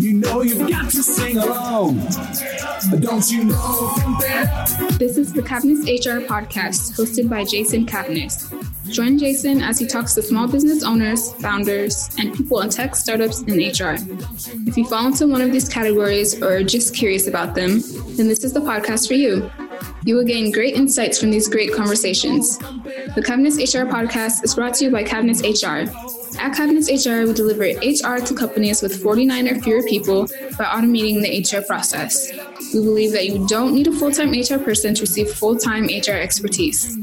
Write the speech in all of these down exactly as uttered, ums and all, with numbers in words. You know you've got to sing along. Don't you know something? This is the Cavness H R podcast hosted by Jason Cavness. Join Jason as he talks to small business owners, founders, and people in tech, startups, and H R. If you fall into one of these categories or are just curious about them, then this is the podcast for you. You will gain great insights from these great conversations. The Cavness H R podcast is brought to you by Cavness H R. At Cavness H R, we deliver H R to companies with forty-nine or fewer people by automating the H R process. We believe that you don't need a full-time H R person to receive full-time H R expertise.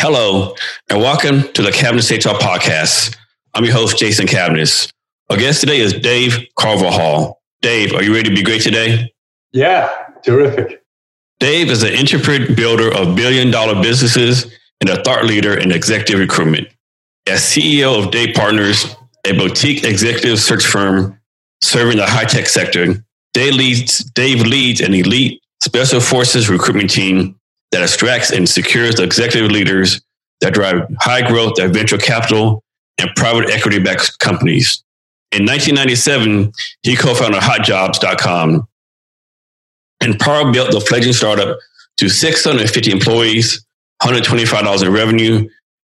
Hello, and welcome to the Cavness H R podcast. I'm your host, Jason Cavness. Our guest today is Dave Carvajal. Dave, are you ready to be great today? Yeah, terrific. Dave is an entrepreneur, builder of billion-dollar businesses and a thought leader in executive recruitment. As C E O of Dave Partners, a boutique executive search firm serving the high-tech sector, Dave leads, Dave leads an elite special forces recruitment team that attracts and secures executive leaders that drive high growth at venture capital and private equity-backed companies. In nineteen ninety-seven, he co-founded hot jobs dot com and power built the fledgling startup to six hundred fifty employees, one hundred twenty-five dollars in revenue,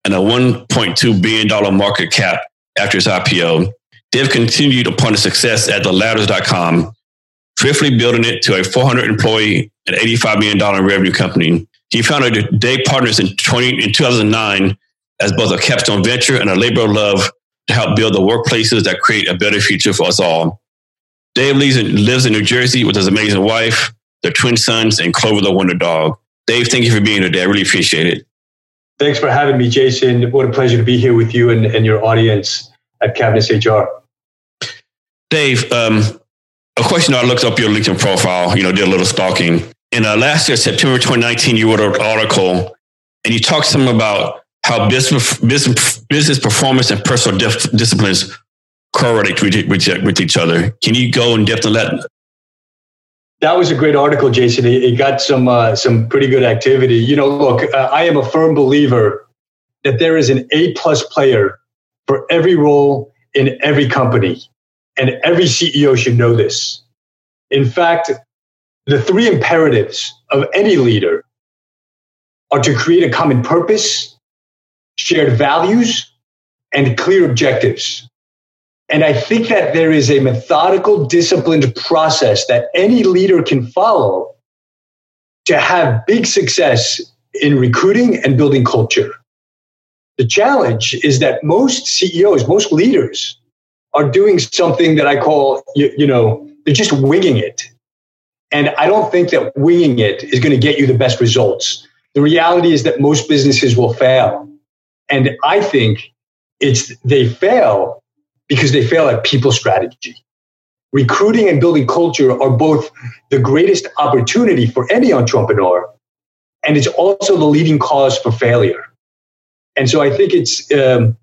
and a one point two billion dollars market cap after his I P O. Dave continued upon his success at the ladders dot com, swiftly building it to a four hundred employee and eighty-five million dollars in revenue company. He founded Dave Partners in, twenty, in two thousand nine as both a capstone venture and a labor of love to help build the workplaces that create a better future for us all. Dave lives in New Jersey with his amazing wife, their twin sons, and Clover, the wonder dog. Dave, thank you for being here today. I really appreciate it. Thanks for having me, Jason. What a pleasure to be here with you and, and your audience at Cavness H R. Dave, um, of course, you know, I looked up your LinkedIn profile, you know, did a little stalking. And uh, last year, September twenty nineteen, you wrote an article and you talked some about how business, business, business performance and personal dif- disciplines correlate with, with, with each other. Can you go in depth on that? That was a great article, Jason. It, it got some uh, some pretty good activity. You know, look, uh, I am a firm believer that there is an A-plus player for every role in every company, and every C E O should know this. In fact, the three imperatives of any leader are to create a common purpose, shared values, and clear objectives. And I think that there is a methodical, disciplined process that any leader can follow to have big success in recruiting and building culture. The challenge is that most C E Os, most leaders are doing something that I call, you, you know, they're just winging it. And I don't think that winging it is going to get you the best results. The reality is that most businesses will fail. And I think it's they fail because they fail at people strategy. Recruiting and building culture are both the greatest opportunity for any entrepreneur, and it's also the leading cause for failure. And so I think it's um,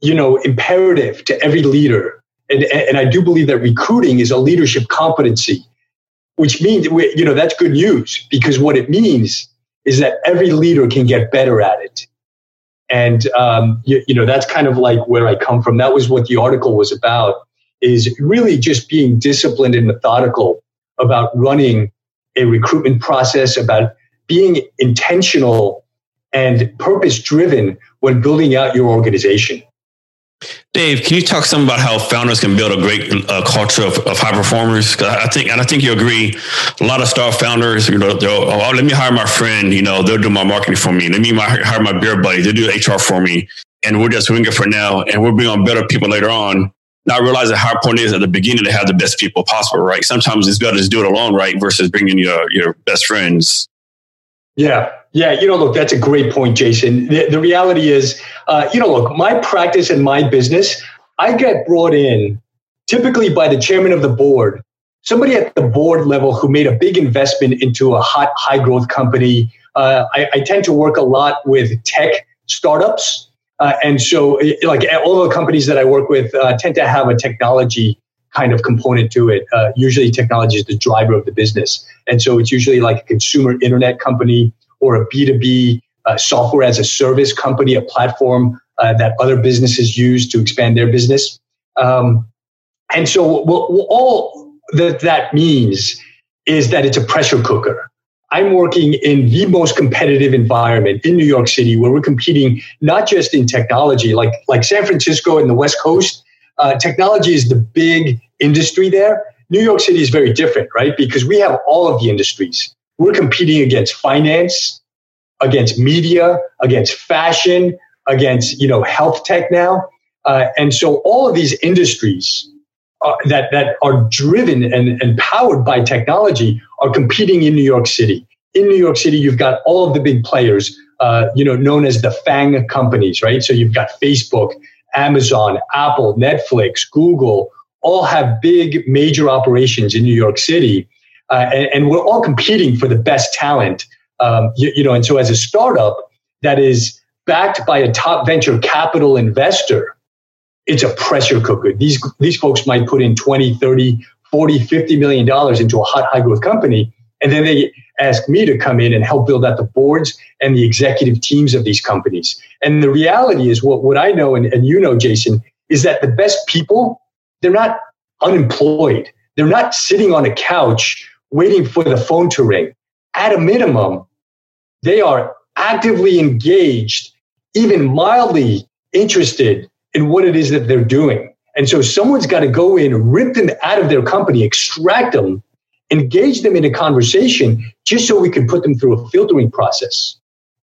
you know, imperative to every leader. And, and I do believe that recruiting is a leadership competency, which means, you know, that's good news because what it means is that every leader can get better at it. And, um, you, you know, that's kind of like where I come from. That was what the article was about, is really just being disciplined and methodical about running a recruitment process, about being intentional and purpose-driven when building out your organization. Dave, can you talk some about how founders can build a great uh, culture of, of high performers? Cause I think, and I think you agree, a lot of star founders, you know, they'll, oh, let me hire my friend, you know, they'll do my marketing for me. Let me my, hire my beer buddy, they'll do H R for me. And we'll just wing it for now. And we'll bring on better people later on. Not realizing how important it is at the beginning to have the best people possible, right? Sometimes it's better to do it alone, right? Versus bringing your, your best friends. Yeah. Yeah, you know, look, that's a great point, Jason. The, the reality is, uh, you know, look, my practice and my business, I get brought in typically by the chairman of the board, somebody at the board level who made a big investment into a hot, high-growth company. Uh, I, I tend to work a lot with tech startups. Uh, and so, it, like, all the companies that I work with uh, tend to have a technology kind of component to it. Uh, usually, technology is the driver of the business. And so, it's usually like a consumer internet company, or a B two B uh, software as a service company, a platform uh, that other businesses use to expand their business. Um, and so we'll, we'll all that that means is that it's a pressure cooker. I'm working in the most competitive environment in New York City, where we're competing not just in technology, like, like San Francisco and the West Coast. Uh, technology is the big industry there. New York City is very different, right? Because we have all of the industries. We're competing against finance, against media, against fashion, against, you know, health tech now. Uh, and so all of these industries Uh, that that are driven and, and powered by technology are competing in New York City. In New York City, you've got all of the big players, uh, you know, known as the FANG companies, right? So you've got Facebook, Amazon, Apple, Netflix, Google, all have big major operations in New York City. Uh, and, and we're all competing for the best talent. Um, you, you know, and so as a startup that is backed by a top venture capital investor, it's a pressure cooker. These these folks might put in twenty, thirty, forty, fifty million dollars into a hot, high growth company. And then they ask me to come in and help build out the boards and the executive teams of these companies. And the reality is what, what I know, and, and you know, Jason, is that the best people, they're not unemployed. They're not sitting on a couch waiting for the phone to ring. At a minimum, they are actively engaged, even mildly interested in what it is that they're doing. And so someone's got to go in, rip them out of their company, extract them, engage them in a conversation just so we can put them through a filtering process.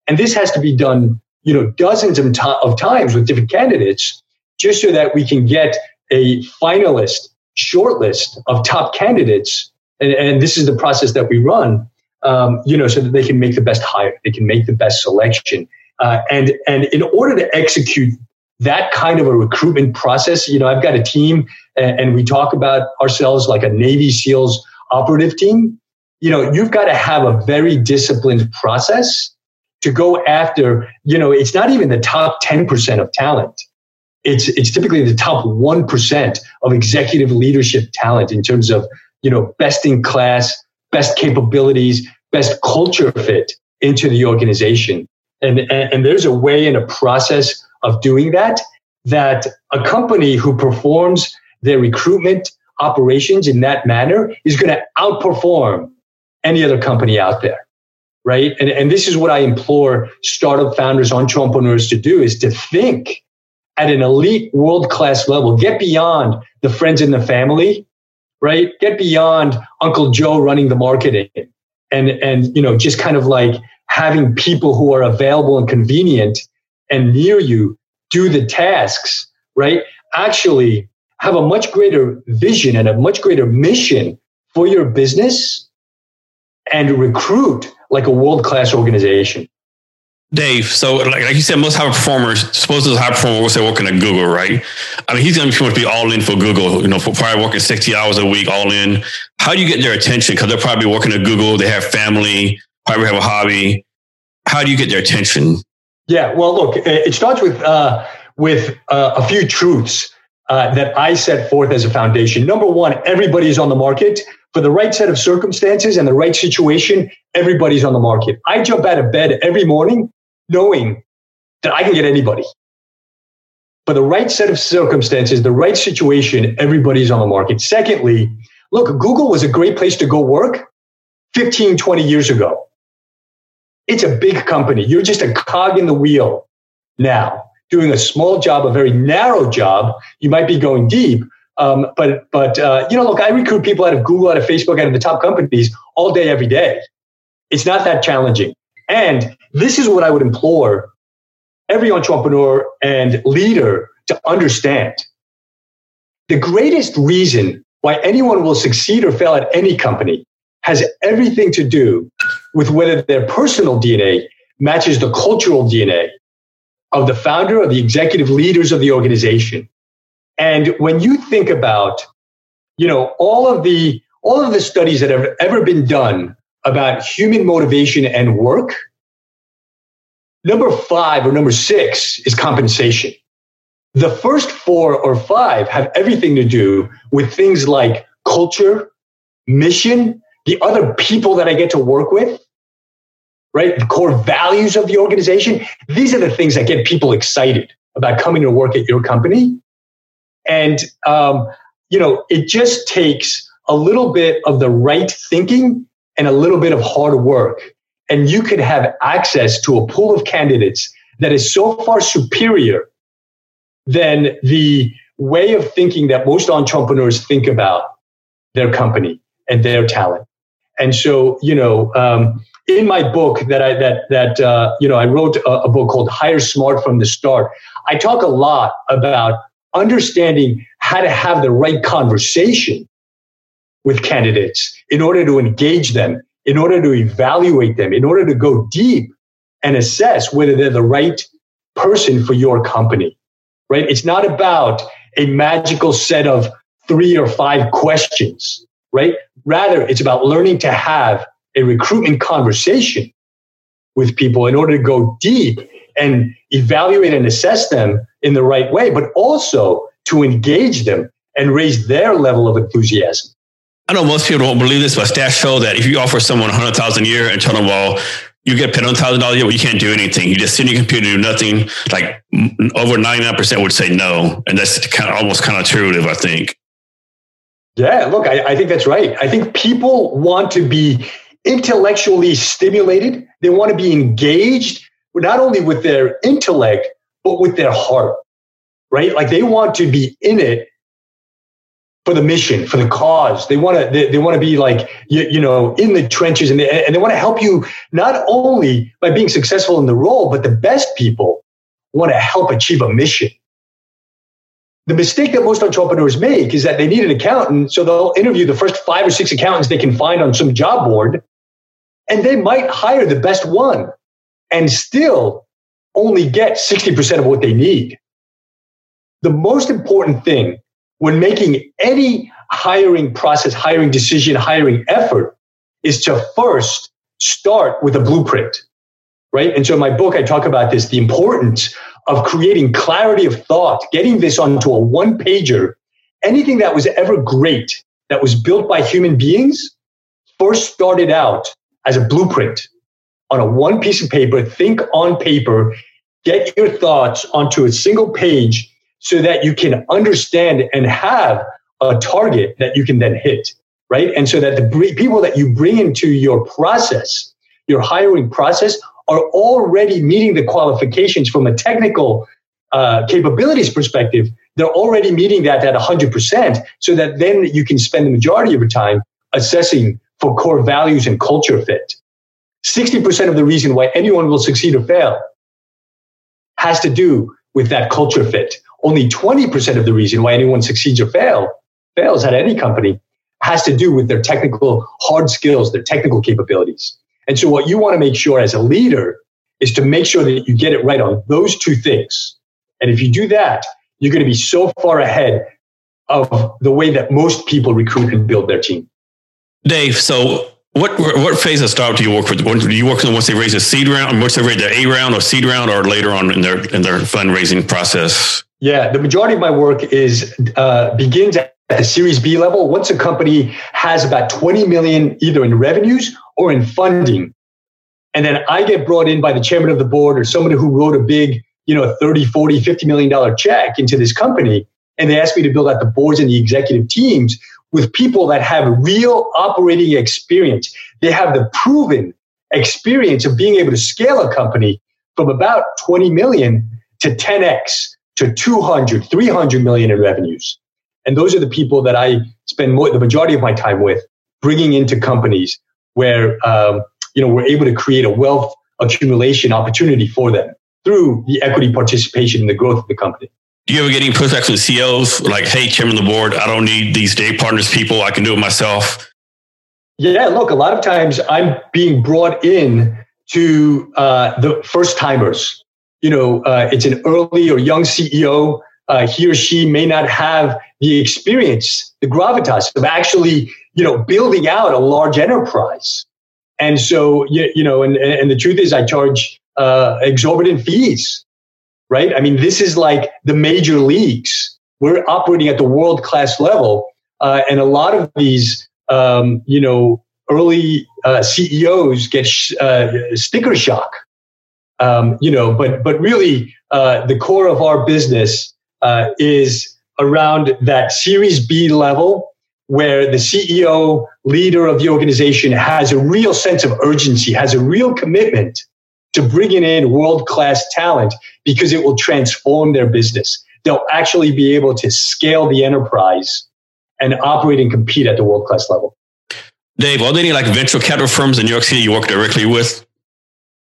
And this has to be done, you know, dozens of, to- of times with different candidates, just so that we can get a finalist, shortlist of top candidates. And, and this is the process that we run, um, you know, so that they can make the best hire, they can make the best selection. Uh, and, and in order to execute that kind of a recruitment process, you know, I've got a team and, and we talk about ourselves like a Navy SEALs operative team. You know, you've got to have a very disciplined process to go after, you know, it's not even the top ten percent of talent. It's, it's typically the top one percent of executive leadership talent in terms of, you know, best in class, best capabilities, best culture fit into the organization. And, and, and there's a way and a process of doing that, that a company who performs their recruitment operations in that manner is going to outperform any other company out there, right? And, and this is what I implore startup founders, entrepreneurs to do, is to think at an elite world-class level, get beyond the friends and the family, right? Get beyond Uncle Joe running the marketing and, and, you know, just kind of like having people who are available and convenient and near you do the tasks, right? Actually have a much greater vision and a much greater mission for your business and recruit like a world-class organization. Dave, so like, like you said, most high performers, supposed to high performer will say working at Google, right? I mean, he's going to be all in for Google, you know, for probably working sixty hours a week, all in. How do you get their attention? Because they're probably working at Google, they have family, probably have a hobby. How do you get their attention? Yeah, well, look, it starts with uh, with uh, a few truths uh, that I set forth as a foundation. Number one, everybody's on the market. For the right set of circumstances and the right situation, everybody's on the market. I jump out of bed every morning knowing that I can get anybody. For the right set of circumstances, the right situation, everybody's on the market. Secondly, look, Google was a great place to go work fifteen, twenty years ago. It's a big company. You're just a cog in the wheel now, doing a small job, a very narrow job. You might be going deep, um, but but uh, you know, look, I recruit people out of Google, out of Facebook, out of the top companies all day, every day. It's not that challenging. And this is what I would implore every entrepreneur and leader to understand. The greatest reason why anyone will succeed or fail at any company has everything to do with whether their personal D N A matches the cultural D N A of the founder or the executive leaders of the organization. And when you think about, you know, all of the, all of the studies that have ever been done about human motivation and work, number five or number six is compensation. The first four or five have everything to do with things like culture, mission, the other people that I get to work with, right? The core values of the organization. These are the things that get people excited about coming to work at your company. And, um, you know, it just takes a little bit of the right thinking and a little bit of hard work. And you could have access to a pool of candidates that is so far superior than the way of thinking that most entrepreneurs think about their company and their talent. And so, you know, um, in my book that I, that, that, uh, you know, I wrote a, a book called Hire Smart from the Start. I talk a lot about understanding how to have the right conversation with candidates in order to engage them, in order to evaluate them, in order to go deep and assess whether they're the right person for your company, right? It's not about a magical set of three or five questions, right? Rather, it's about learning to have a recruitment conversation with people in order to go deep and evaluate and assess them in the right way, but also to engage them and raise their level of enthusiasm. I know most people don't believe this, but stats show that if you offer someone one hundred thousand dollars a year and tell them, well, you get paid one thousand dollars a year, well, you can't do anything. You just sit in your computer and do nothing. Like over ninety-nine percent would say no. And that's kind of almost counterintuitive, I think. Yeah, look, I, I think that's right. I think people want to be intellectually stimulated. They want to be engaged, not only with their intellect, but with their heart, right? Like they want to be in it for the mission, for the cause. They want to, they, they want to be like, you, you know, in the trenches, and they, and they want to help you not only by being successful in the role, but the best people want to help achieve a mission. The mistake that most entrepreneurs make is that they need an accountant. So they'll interview the first five or six accountants they can find on some job board, and they might hire the best one and still only get sixty percent of what they need. The most important thing when making any hiring process, hiring decision, hiring effort is to first start with a blueprint, right? And so in my book, I talk about this, the importance of creating clarity of thought, getting this onto a one pager. Anything that was ever great, that was built by human beings, first started out as a blueprint on a one piece of paper. Think on paper, get your thoughts onto a single page so that you can understand and have a target that you can then hit, right? And so that the people that you bring into your process, your hiring process, are already meeting the qualifications from a technical uh, capabilities perspective. They're already meeting that at one hundred percent so that then you can spend the majority of your time assessing for core values and culture fit. sixty percent of the reason why anyone will succeed or fail has to do with that culture fit. Only twenty percent of the reason why anyone succeeds or fail, fails at any company has to do with their technical hard skills, their technical capabilities. And so what you want to make sure as a leader is to make sure that you get it right on those two things. And if you do that, you're going to be so far ahead of the way that most people recruit and build their team. Dave, so what what phase of startup do you work with? Do you work with them once they raise a seed round, once they raise their A round or seed round, or later on in their in their fundraising process? Yeah, the majority of my work is uh, begins at the Series B level. Once a company has about twenty million either in revenues or in funding, and then I get brought in by the chairman of the board or somebody who wrote a big, you know, thirty, forty, fifty million dollars check into this company, and they ask me to build out the boards and the executive teams with people that have real operating experience. They have the proven experience of being able to scale a company from about twenty million to ten X to two hundred, three hundred million in revenues. And those are the people that I spend more, the majority of my time with, bringing into companies where, um, you know, we're able to create a wealth accumulation opportunity for them through the equity participation in the growth of the company. Do you ever get any pushback from C E Os like, hey, chairman of the board, I don't need these Dave Partners people. I can do it myself. Yeah, look, a lot of times I'm being brought in to uh, the first timers. You know, uh, it's an early or young C E O. Uh, he or she may not have the experience, the gravitas of actually, you know, building out a large enterprise. And so, you, you know, and, and the truth is I charge uh, exorbitant fees, right? I mean, this is like the major leagues. We're operating at the world-class level. Uh, and a lot of these, um, you know, early uh, C E Os get sh- uh, sticker shock. Um, you know, but, but really uh, the core of our business uh, is around that Series B level where the C E O, leader of the organization has a real sense of urgency, has a real commitment to bringing in world-class talent because it will transform their business. They'll actually be able to scale the enterprise and operate and compete at the world-class level. Dave, are there any like venture capital firms in New York City you work directly with?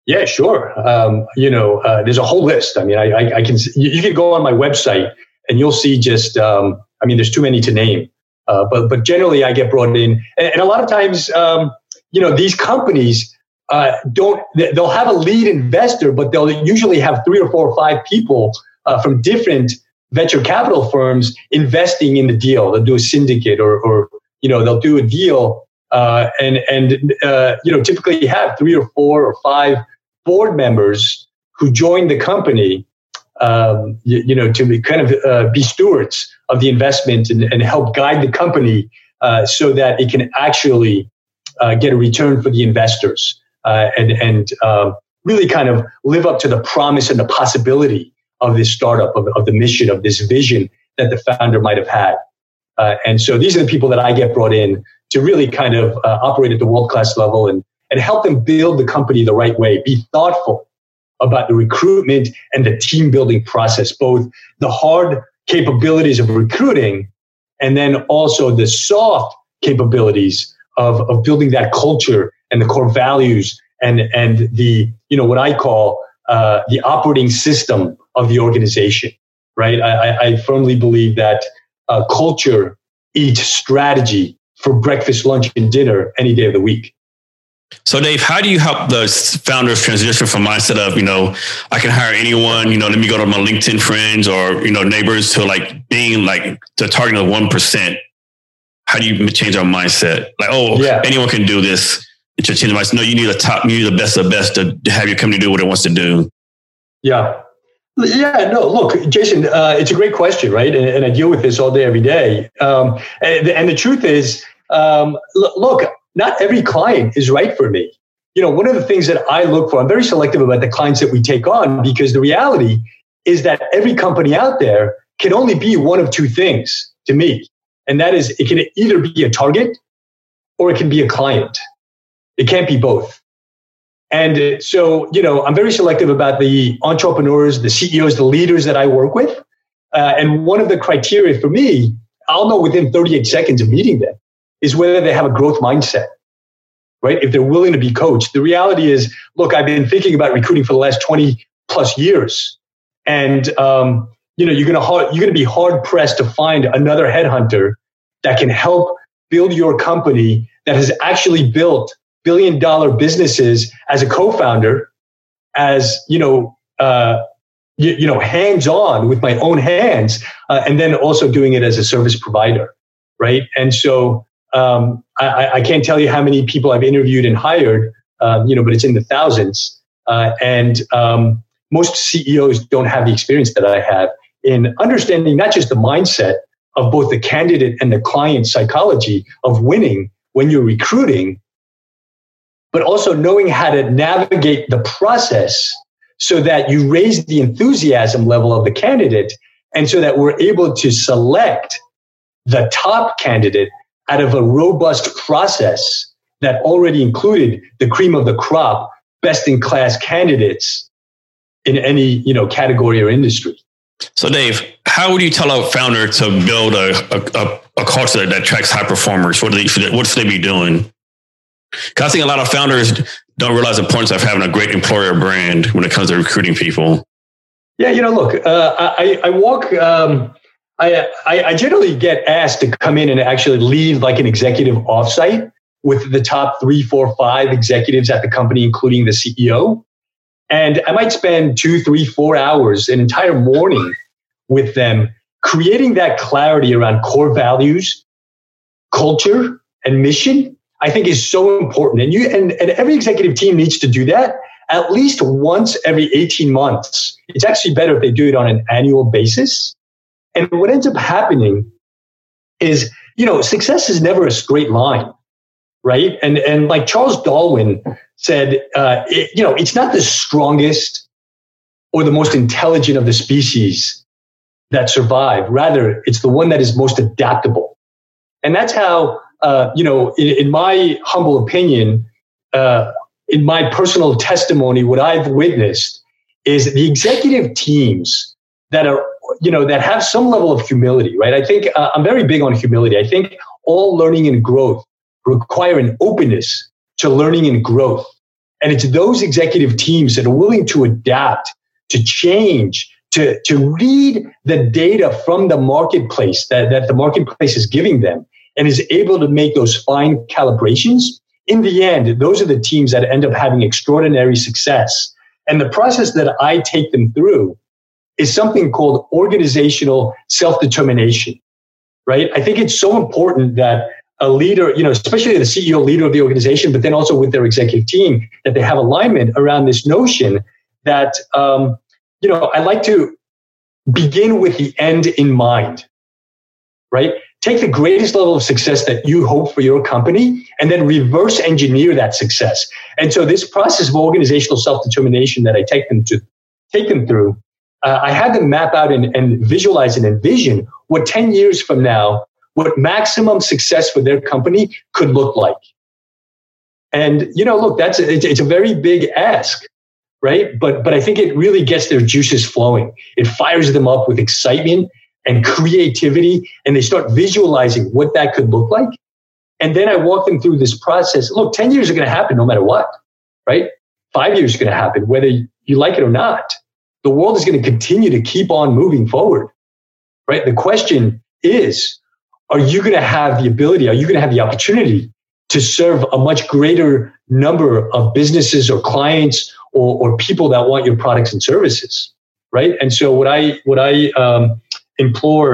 Yeah, sure. Um, you know, uh, there's a whole list. I mean, I, I, I can, you, you can go on my website and you'll see just, um, I mean, there's too many to name. Uh, but but generally, I get brought in, and, and a lot of times, um, you know, these companies uh, don't. They'll have a lead investor, but they'll usually have three or four or five people uh, from different venture capital firms investing in the deal. They'll do a syndicate, or, or you know, they'll do a deal, uh, and and uh, you know, typically you have three or four or five board members who join the company. Um, you, you know, to be kind of uh, be stewards of the investment and, and help guide the company uh, so that it can actually uh, get a return for the investors uh, and and uh, really kind of live up to the promise and the possibility of this startup, of, of the mission, of this vision that the founder might have had. Uh, and so these are the people that I get brought in to really kind of uh, operate at the world-class level and and help them build the company the right way, be thoughtful about the recruitment and the team building process, both the hard capabilities of recruiting and then also the soft capabilities of, of building that culture and the core values and, and the, you know, what I call uh, the operating system of the organization, right? I, I firmly believe that uh, culture eats strategy for breakfast, lunch, and dinner any day of the week. So Dave, how do you help those founders transition from mindset of, you know, I can hire anyone, you know, let me go to my LinkedIn friends or, you know, neighbors to like being like to target of one percent. How do you change our mindset? Like, oh, yeah. Anyone can do this. It's your change mindset. No, you need a top, you need the best of the best to have your company do what it wants to do. Yeah. Yeah, no, look, Jason, uh, it's a great question, right? And, and I deal with this all day, every day. Um, and, and the truth is, um, look, not every client is right for me. You know, one of the things that I look for, I'm very selective about the clients that we take on because the reality is that every company out there can only be one of two things to me. And that is, it can either be a target or it can be a client. It can't be both. And so, you know, I'm very selective about the entrepreneurs, the C E Os, the leaders that I work with. Uh, and one of the criteria for me, I'll know within thirty-eight seconds of meeting them, is whether they have a growth mindset, right? If they're willing to be coached. The reality is, look, I've been thinking about recruiting for the last twenty plus years. And, um, you know, you're going to hard, you're going to be hard pressed to find another headhunter that can help build your company that has actually built billion dollar businesses as a co-founder, as, you know, uh, you, you know, hands-on with my own hands, uh, and then also doing it as a service provider, right? And so, Um, I, I can't tell you how many people I've interviewed and hired, um, you know, but it's in the thousands. Uh, and um, most C E Os don't have the experience that I have in understanding not just the mindset of both the candidate and the client psychology of winning when you're recruiting, but also knowing how to navigate the process so that you raise the enthusiasm level of the candidate and so that we're able to select the top candidate out of a robust process that already included the cream of the crop, best-in-class candidates in any, you know, category or industry. So, Dave, how would you tell a founder to build a a, a culture that attracts high performers? What do they, what should they be doing? Because I think a lot of founders don't realize the importance of having a great employer brand when it comes to recruiting people. Yeah, you know, look, uh, I I walk. Um, I, I generally get asked to come in and actually lead like an executive offsite with the top three, four, five executives at the company, including the C E O. And I might spend two, three, four hours, an entire morning with them, creating that clarity around core values, culture, and mission, I think is so important. And you and, and every executive team needs to do that at least once every eighteen months. It's actually better if they do it on an annual basis. And what ends up happening is, you know, success is never a straight line, right? And and like Charles Darwin said, uh, it, you know, it's not the strongest or the most intelligent of the species that survive. Rather, it's the one that is most adaptable. And that's how, uh, you know, in, in my humble opinion, uh, in my personal testimony, what I've witnessed is the executive teams that are, you know, that have some level of humility, right? I think uh, I'm very big on humility. I think all learning and growth require an openness to learning and growth. And it's those executive teams that are willing to adapt, to change, to, to read the data from the marketplace that, that the marketplace is giving them and is able to make those fine calibrations. In the end, those are the teams that end up having extraordinary success. And the process that I take them through is something called organizational self-determination, right? I think it's so important that a leader, you know, especially the C E O, leader of the organization, but then also with their executive team, that they have alignment around this notion that, um, you know, I like to begin with the end in mind, right? Take the greatest level of success that you hope for your company and then reverse engineer that success. And so this process of organizational self-determination that I take them to take them through, Uh, I had them map out and, and visualize and envision what ten years from now, what maximum success for their company could look like. And, you know, look, that's a, it's, it's a very big ask, right? But but I think it really gets their juices flowing. It fires them up with excitement and creativity, and they start visualizing what that could look like. And then I walk them through this process. Look, ten years are going to happen no matter what, right? Five years is going to happen, whether you like it or not. The world is going to continue to keep on moving forward, right? The question is, are you going to have the ability, are you going to have the opportunity to serve a much greater number of businesses or clients or, or people that want your products and services, right? And so what I what I um, implore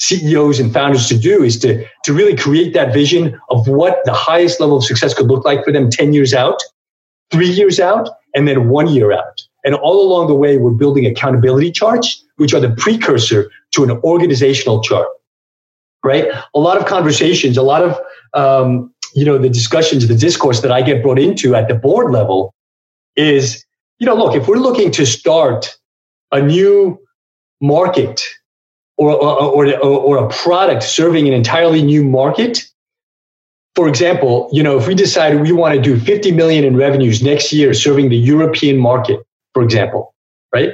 C E Os and founders to do is to, to really create that vision of what the highest level of success could look like for them ten years out, three years out, and then one year out. And all along the way, we're building accountability charts, which are the precursor to an organizational chart, right? A lot of conversations, a lot of, um, you know, the discussions, the discourse that I get brought into at the board level is, you know, look, if we're looking to start a new market or, or, or, or a product serving an entirely new market, for example, you know, if we decide we want to do fifty million in revenues next year serving the European market, for example, right?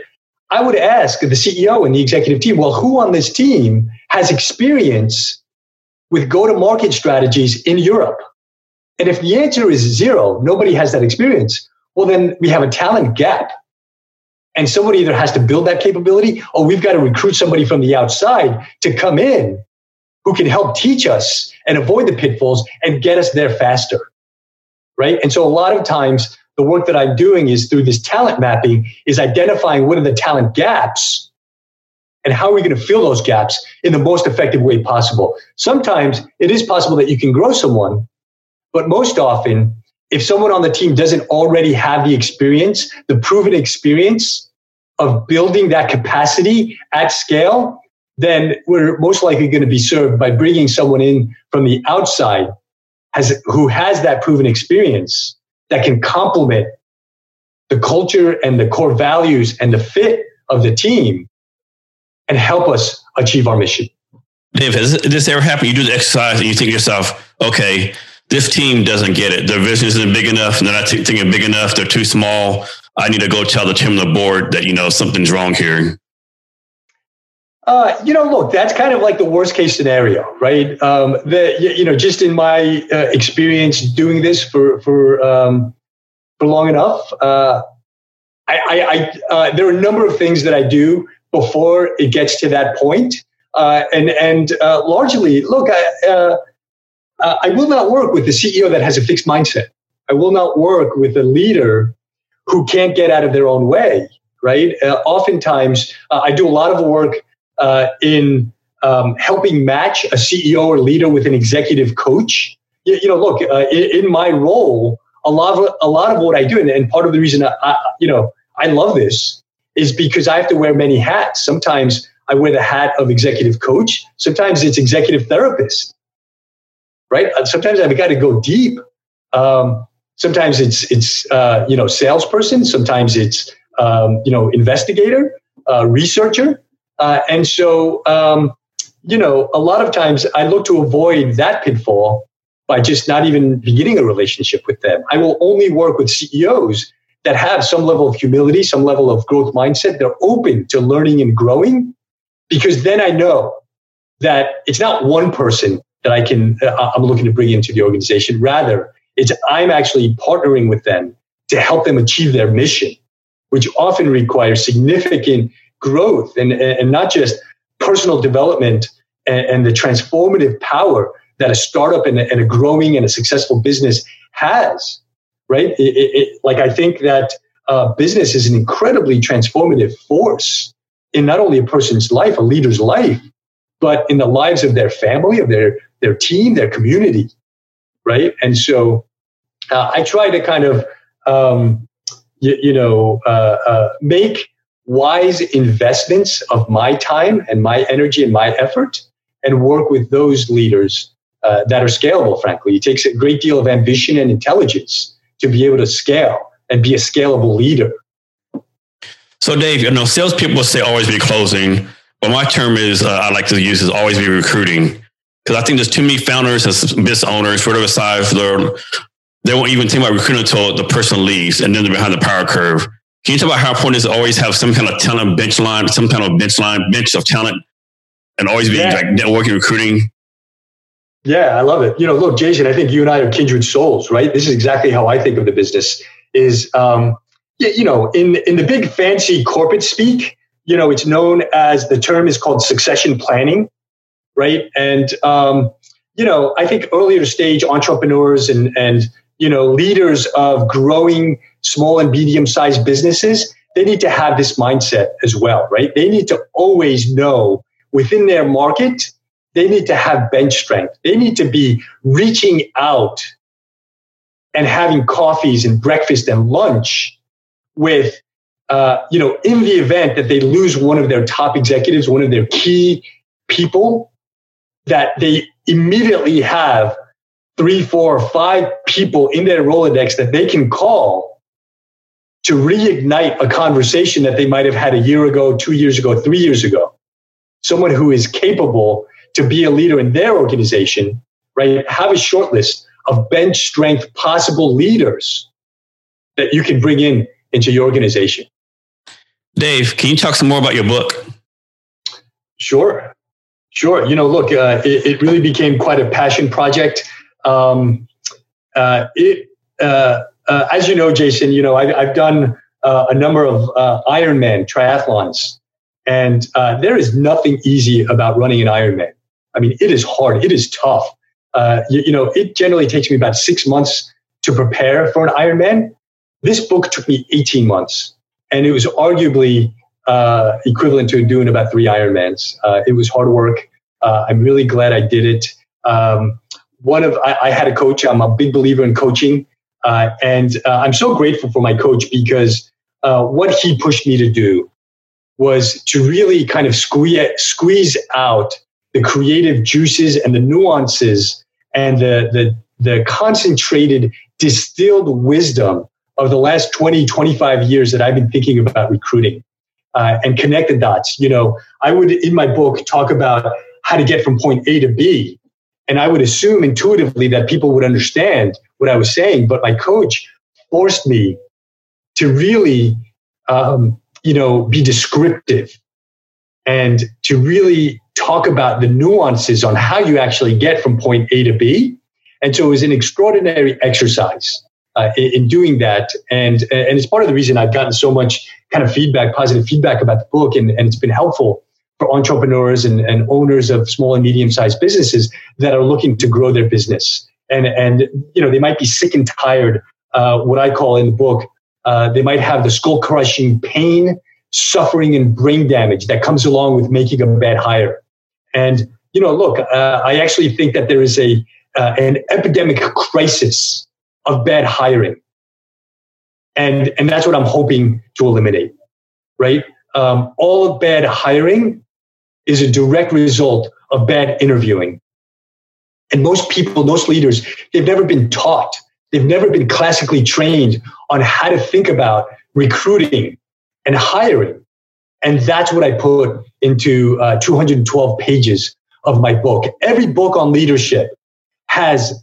I would ask the C E O and the executive team, well, who on this team has experience with go-to-market strategies in Europe? And if the answer is zero, nobody has that experience, well, then we have a talent gap. And somebody either has to build that capability or we've got to recruit somebody from the outside to come in who can help teach us and avoid the pitfalls and get us there faster, right? And so a lot of times, the work that I'm doing is through this talent mapping is identifying what are the talent gaps and how are we going to fill those gaps in the most effective way possible. Sometimes it is possible that you can grow someone, but most often if someone on the team doesn't already have the experience, the proven experience of building that capacity at scale, then we're most likely going to be served by bringing someone in from the outside has, who has that proven experience that can complement the culture and the core values and the fit of the team and help us achieve our mission. Dave, has this ever happened? You do the exercise and you think to yourself, okay, this team doesn't get it. Their vision isn't big enough. They're not thinking big enough. They're too small. I need to go tell the chairman of the board that, you know, something's wrong here. Uh, you know, look, that's kind of like the worst case scenario, right? Um, the, you know, just in my uh, experience doing this for for um, for long enough, uh, I, I, I uh, there are a number of things that I do before it gets to that point, uh, and and uh, largely, look, I uh, I will not work with a C E O that has a fixed mindset. I will not work with a leader who can't get out of their own way, right? Uh, oftentimes, uh, I do a lot of work Uh, in um, helping match a C E O or leader with an executive coach. You, you know, look, uh, in, in my role, a lot of, a lot of what I do, and, and part of the reason I, I, you know, I love this is because I have to wear many hats. Sometimes I wear the hat of executive coach. Sometimes it's executive therapist, right? Sometimes I've got to go deep. Um, sometimes it's, it's uh, you know, salesperson. Sometimes it's um, you know, investigator, uh, researcher. Uh, and so, um, you know, a lot of times I look to avoid that pitfall by just not even beginning a relationship with them. I will only work with C E Os that have some level of humility, some level of growth mindset. They're open to learning and growing, because then I know that it's not one person that I can, uh, I'm looking to bring into the organization. Rather, it's I'm actually partnering with them to help them achieve their mission, which often requires significant growth and, and not just personal development and, and the transformative power that a startup and a, and a growing and a successful business has, right? It, it, it, like, I think that uh, business is an incredibly transformative force in not only a person's life, a leader's life, but in the lives of their family, of their, their team, their community, right? And so uh, I try to kind of, um, you, you know, uh, uh, make wise investments of my time and my energy and my effort, and work with those leaders uh, that are scalable, frankly. It takes a great deal of ambition and intelligence to be able to scale and be a scalable leader. So, Dave, you know, salespeople say always be closing, but my term is, uh, I like to use is always be recruiting. Because I think there's too many founders and business owners, whatever size, they won't even think about recruiting until the person leaves, and then they're behind the power curve. Can you talk about how important it is to always have some kind of talent bench line, some kind of bench line, bench of talent, and always be yeah. like networking, recruiting? Yeah, I love it. You know, look, Jason, I think you and I are kindred souls, right? This is exactly how I think of the business is, um, you know, in, in the big fancy corporate speak, you know, it's known as, the term is called succession planning. Right. And, um, you know, I think earlier stage entrepreneurs and, and, you know, leaders of growing small and medium sized businesses, they need to have this mindset as well, right? They need to always know within their market, they need to have bench strength. They need to be reaching out and having coffees and breakfast and lunch with, uh, you know, in the event that they lose one of their top executives, one of their key people, that they immediately have three, four, five people in their Rolodex that they can call to reignite a conversation that they might have had a year ago, two years ago, three years ago. Someone who is capable to be a leader in their organization, right? Have a short list of bench strength possible leaders that you can bring in into your organization. Dave, can you talk some more about your book? Sure. Sure. You know, look, uh, it, it really became quite a passion project. Um, uh, it, uh, uh, as you know, Jason, you know, I, I've done uh, a number of uh, Ironman triathlons, and uh, there is nothing easy about running an Ironman. I mean, it is hard. It is tough. Uh, you, you know, it generally takes me about six months to prepare for an Ironman. This book took me eighteen months, and it was arguably Uh, equivalent to doing about three Ironmans. Uh, it was hard work. Uh, I'm really glad I did it. Um, one of I, I had a coach. I'm a big believer in coaching, uh, and uh, I'm so grateful for my coach, because uh, what he pushed me to do was to really kind of squeeze squeeze out the creative juices and the nuances and the the the concentrated, distilled wisdom of the last twenty, twenty-five years that I've been thinking about recruiting. Uh, and connect the dots. You know, I would, in my book, talk about how to get from point A to B. And I would assume intuitively that people would understand what I was saying. But my coach forced me to really, um, you know, be descriptive and to really talk about the nuances on how you actually get from point A to B. And so it was an extraordinary exercise. Uh, in, in doing that. And and it's part of the reason I've gotten so much kind of feedback, positive feedback about the book. And, and it's been helpful for entrepreneurs and, and owners of small and medium-sized businesses that are looking to grow their business. And, and you know, they might be sick and tired, uh, what I call in the book, uh, they might have the skull-crushing pain, suffering, and brain damage that comes along with making a bad hire. And, you know, look, uh, I actually think that there is a uh, an epidemic crisis of bad hiring. And, and that's what I'm hoping to eliminate, right? Um, all of bad hiring is a direct result of bad interviewing. And most people, most leaders, they've never been taught. They've never been classically trained on how to think about recruiting and hiring. And that's what I put into uh, two hundred twelve pages of my book. Every book on leadership has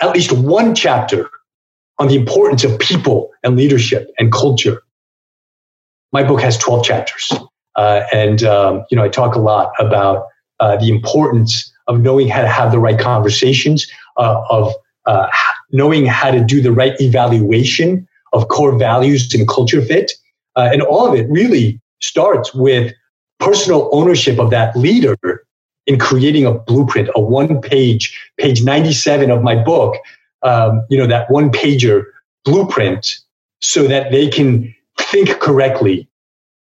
at least one chapter on the importance of people and leadership and culture. My book has twelve chapters. Uh, and, um, you know, I talk a lot about uh, the importance of knowing how to have the right conversations, uh, of uh, knowing how to do the right evaluation of core values and culture fit. Uh, and all of it really starts with personal ownership of that leader in creating a blueprint, a one page, page ninety-seven of my book, um, you know, that one pager blueprint so that they can think correctly.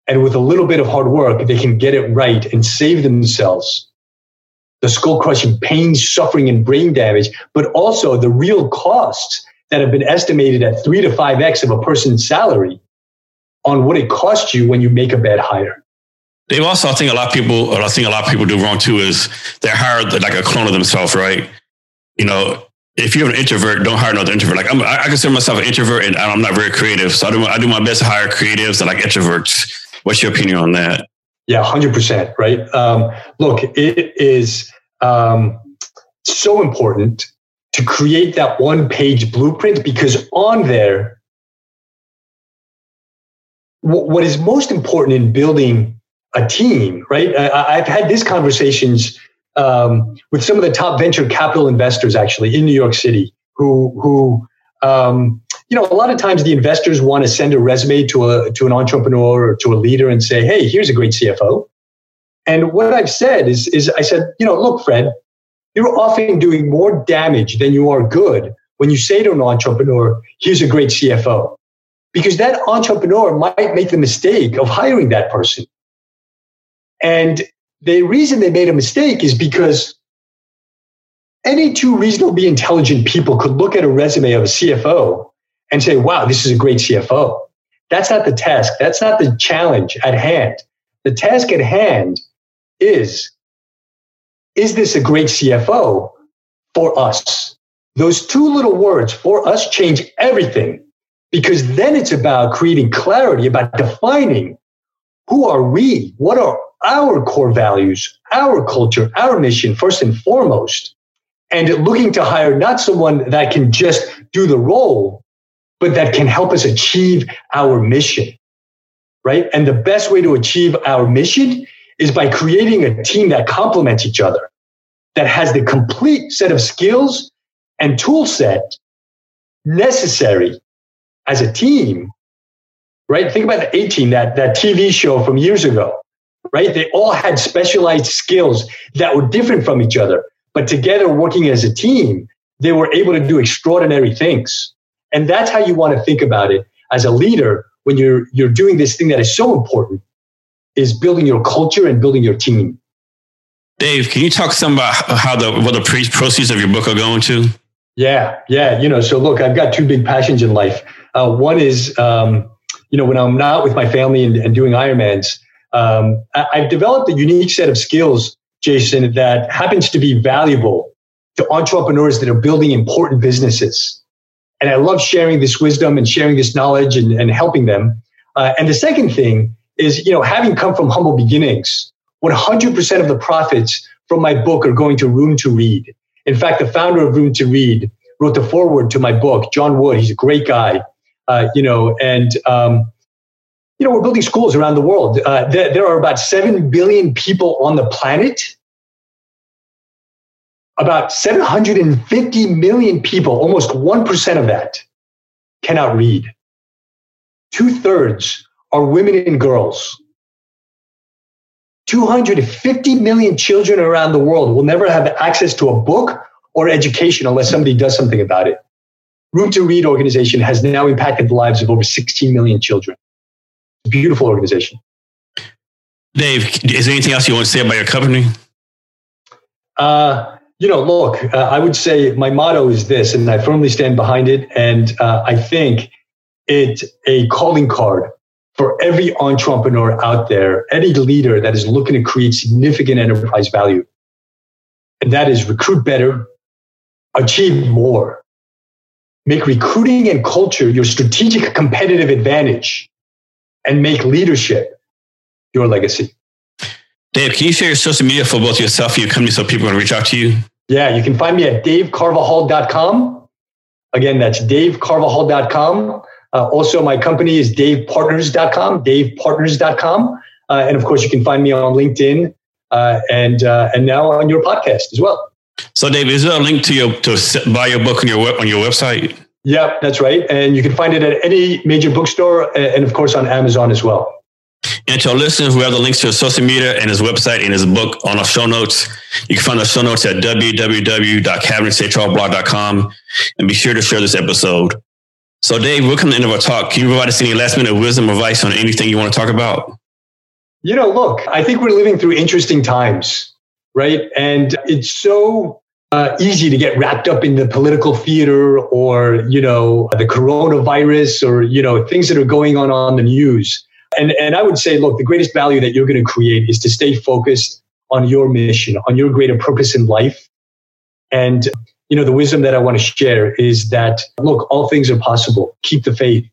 And with a little bit of hard work, they can get it right and save themselves the skull crushing pain, suffering, and brain damage, but also the real costs that have been estimated at three to five X of a person's salary on what it costs you when you make a bad hire. Dave, also, I think a lot of people, I think a lot of people do wrong too, is they're hired like a clone of themselves, right? You know, if you're an introvert, don't hire another introvert. Like I'm, I consider myself an introvert, and I'm not very creative, so I do, I do my best to hire creatives and like introverts. What's your opinion on that? Yeah, one hundred percent, right? Um, look, it is um, so important to create that one-page blueprint because on there, w- what is most important in building a team, right? I- I've had these conversations um, with some of the top venture capital investors, actually, in New York City, who, who um, you know, a lot of times the investors want to send a resume to a to an entrepreneur or to a leader and say, hey, here's a great C F O. And what I've said is, is I said, you know, look, Fred, you're often doing more damage than you are good when you say to an entrepreneur, here's a great C F O, because that entrepreneur might make the mistake of hiring that person. And the reason they made a mistake is because any two reasonably intelligent people could look at a resume of a C F O and say, wow, this is a great C F O. That's not the task. That's not the challenge at hand. The task at hand is, is this a great C F O for us? Those two little words for us change everything, because then it's about creating clarity, about defining who are we? What are our core values, our culture, our mission, first and foremost, and looking to hire not someone that can just do the role, but that can help us achieve our mission, right? And the best way to achieve our mission is by creating a team that complements each other, that has the complete set of skills and tool set necessary as a team, right? Think about the A Team, that, that T V show from years ago, right? They all had specialized skills that were different from each other, but together working as a team, they were able to do extraordinary things. And that's how you want to think about it as a leader when you're you're doing this thing that is so important, is building your culture and building your team. Dave, can you talk some about how the what the pre- proceeds of your book are going to? Yeah, yeah. You know, so look, I've got two big passions in life. Uh, one is, um, you know, when I'm not with my family and, and doing Ironmans, um, I, I've developed a unique set of skills, Jason, that happens to be valuable to entrepreneurs that are building important businesses. And I love sharing this wisdom and sharing this knowledge and, and helping them. Uh, and the second thing is, you know, having come from humble beginnings, one hundred percent of the profits from my book are going to Room to Read. In fact, the founder of Room to Read wrote the foreword to my book, John Wood. He's a great guy, uh, you know, and, um, you know, we're building schools around the world. Uh, there, there are about seven billion people on the planet. About seven hundred fifty million people, almost one percent of that, cannot read. Two-thirds are women and girls. two hundred fifty million children around the world will never have access to a book or education unless somebody does something about it. Room to Read organization has now impacted the lives of over sixteen million children. It's a beautiful organization. Dave, is there anything else you want to say about your company? Uh... You know, look, uh, I would say my motto is this, and I firmly stand behind it. And uh, I think it's a calling card for every entrepreneur out there, any leader that is looking to create significant enterprise value. And that is recruit better, achieve more. Make recruiting and culture your strategic competitive advantage. and make leadership your legacy. Dave, can you share your social media for both yourself and your company so people can reach out to you? Yeah, you can find me at dave carvajal dot com. Again, that's dave carvajal dot com. Uh, also, my company is dave partners dot com, dave partners dot com. Uh, and of course, you can find me on LinkedIn uh, and uh, and now on your podcast as well. So, Dave, is there a link to your to buy your book on your on your website? Yeah, that's right. And you can find it at any major bookstore and, of course, on Amazon as well. And to our listeners, we have the links to his social media and his website and his book on our show notes. You can find our show notes at w w w dot cavness H R blog dot com and be sure to share this episode. So, Dave, we're coming to the end of our talk. Can you provide us any last minute wisdom or advice on anything you want to talk about? You know, look, I think we're living through interesting times, right? And it's so uh, easy to get wrapped up in the political theater or, you know, the coronavirus or, you know, things that are going on on the news. And and I would say, look, the greatest value that you're going to create is to stay focused on your mission, on your greater purpose in life. And, you know, the wisdom that I want to share is that, look, all things are possible. Keep the faith,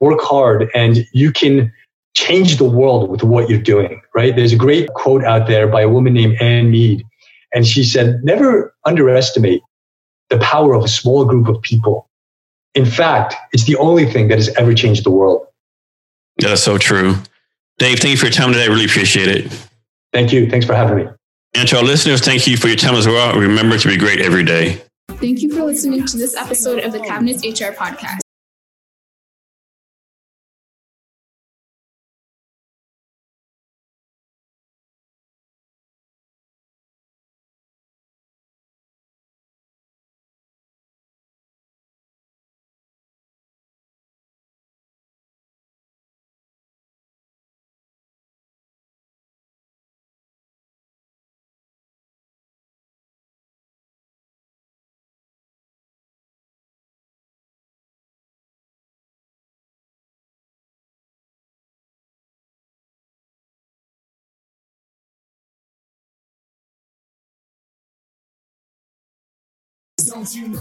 work hard, and you can change the world with what you're doing, right? There's a great quote out there by a woman named Anne Mead. And she said, never underestimate the power of a small group of people. In fact, it's the only thing that has ever changed the world. Yeah, that's so true. Dave, thank you for your time today. I really appreciate it. Thank you. Thanks for having me. And to our listeners, thank you for your time as well. Remember to be great every day. Thank you for listening to this episode of the Cavness H R Podcast.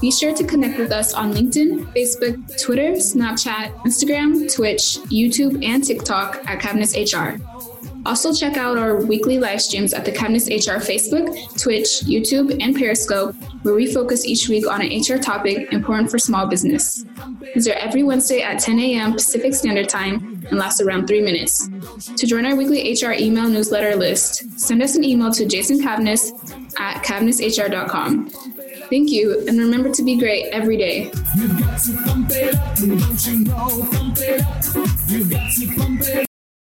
Be sure to connect with us on LinkedIn, Facebook, Twitter, Snapchat, Instagram, Twitch, YouTube, and TikTok at Cavness H R. Also check out our weekly live streams at the Cavness H R Facebook, Twitch, YouTube, and Periscope, where we focus each week on an H R topic important for small business. These are every Wednesday at ten a.m. Pacific Standard Time and last around three minutes. To join our weekly H R email newsletter list, send us an email to jason cavness at cavness H R dot com. Thank you, and remember to be great every day. You've got to pump it up, don't you know? Pump it up. You've got to pump it up.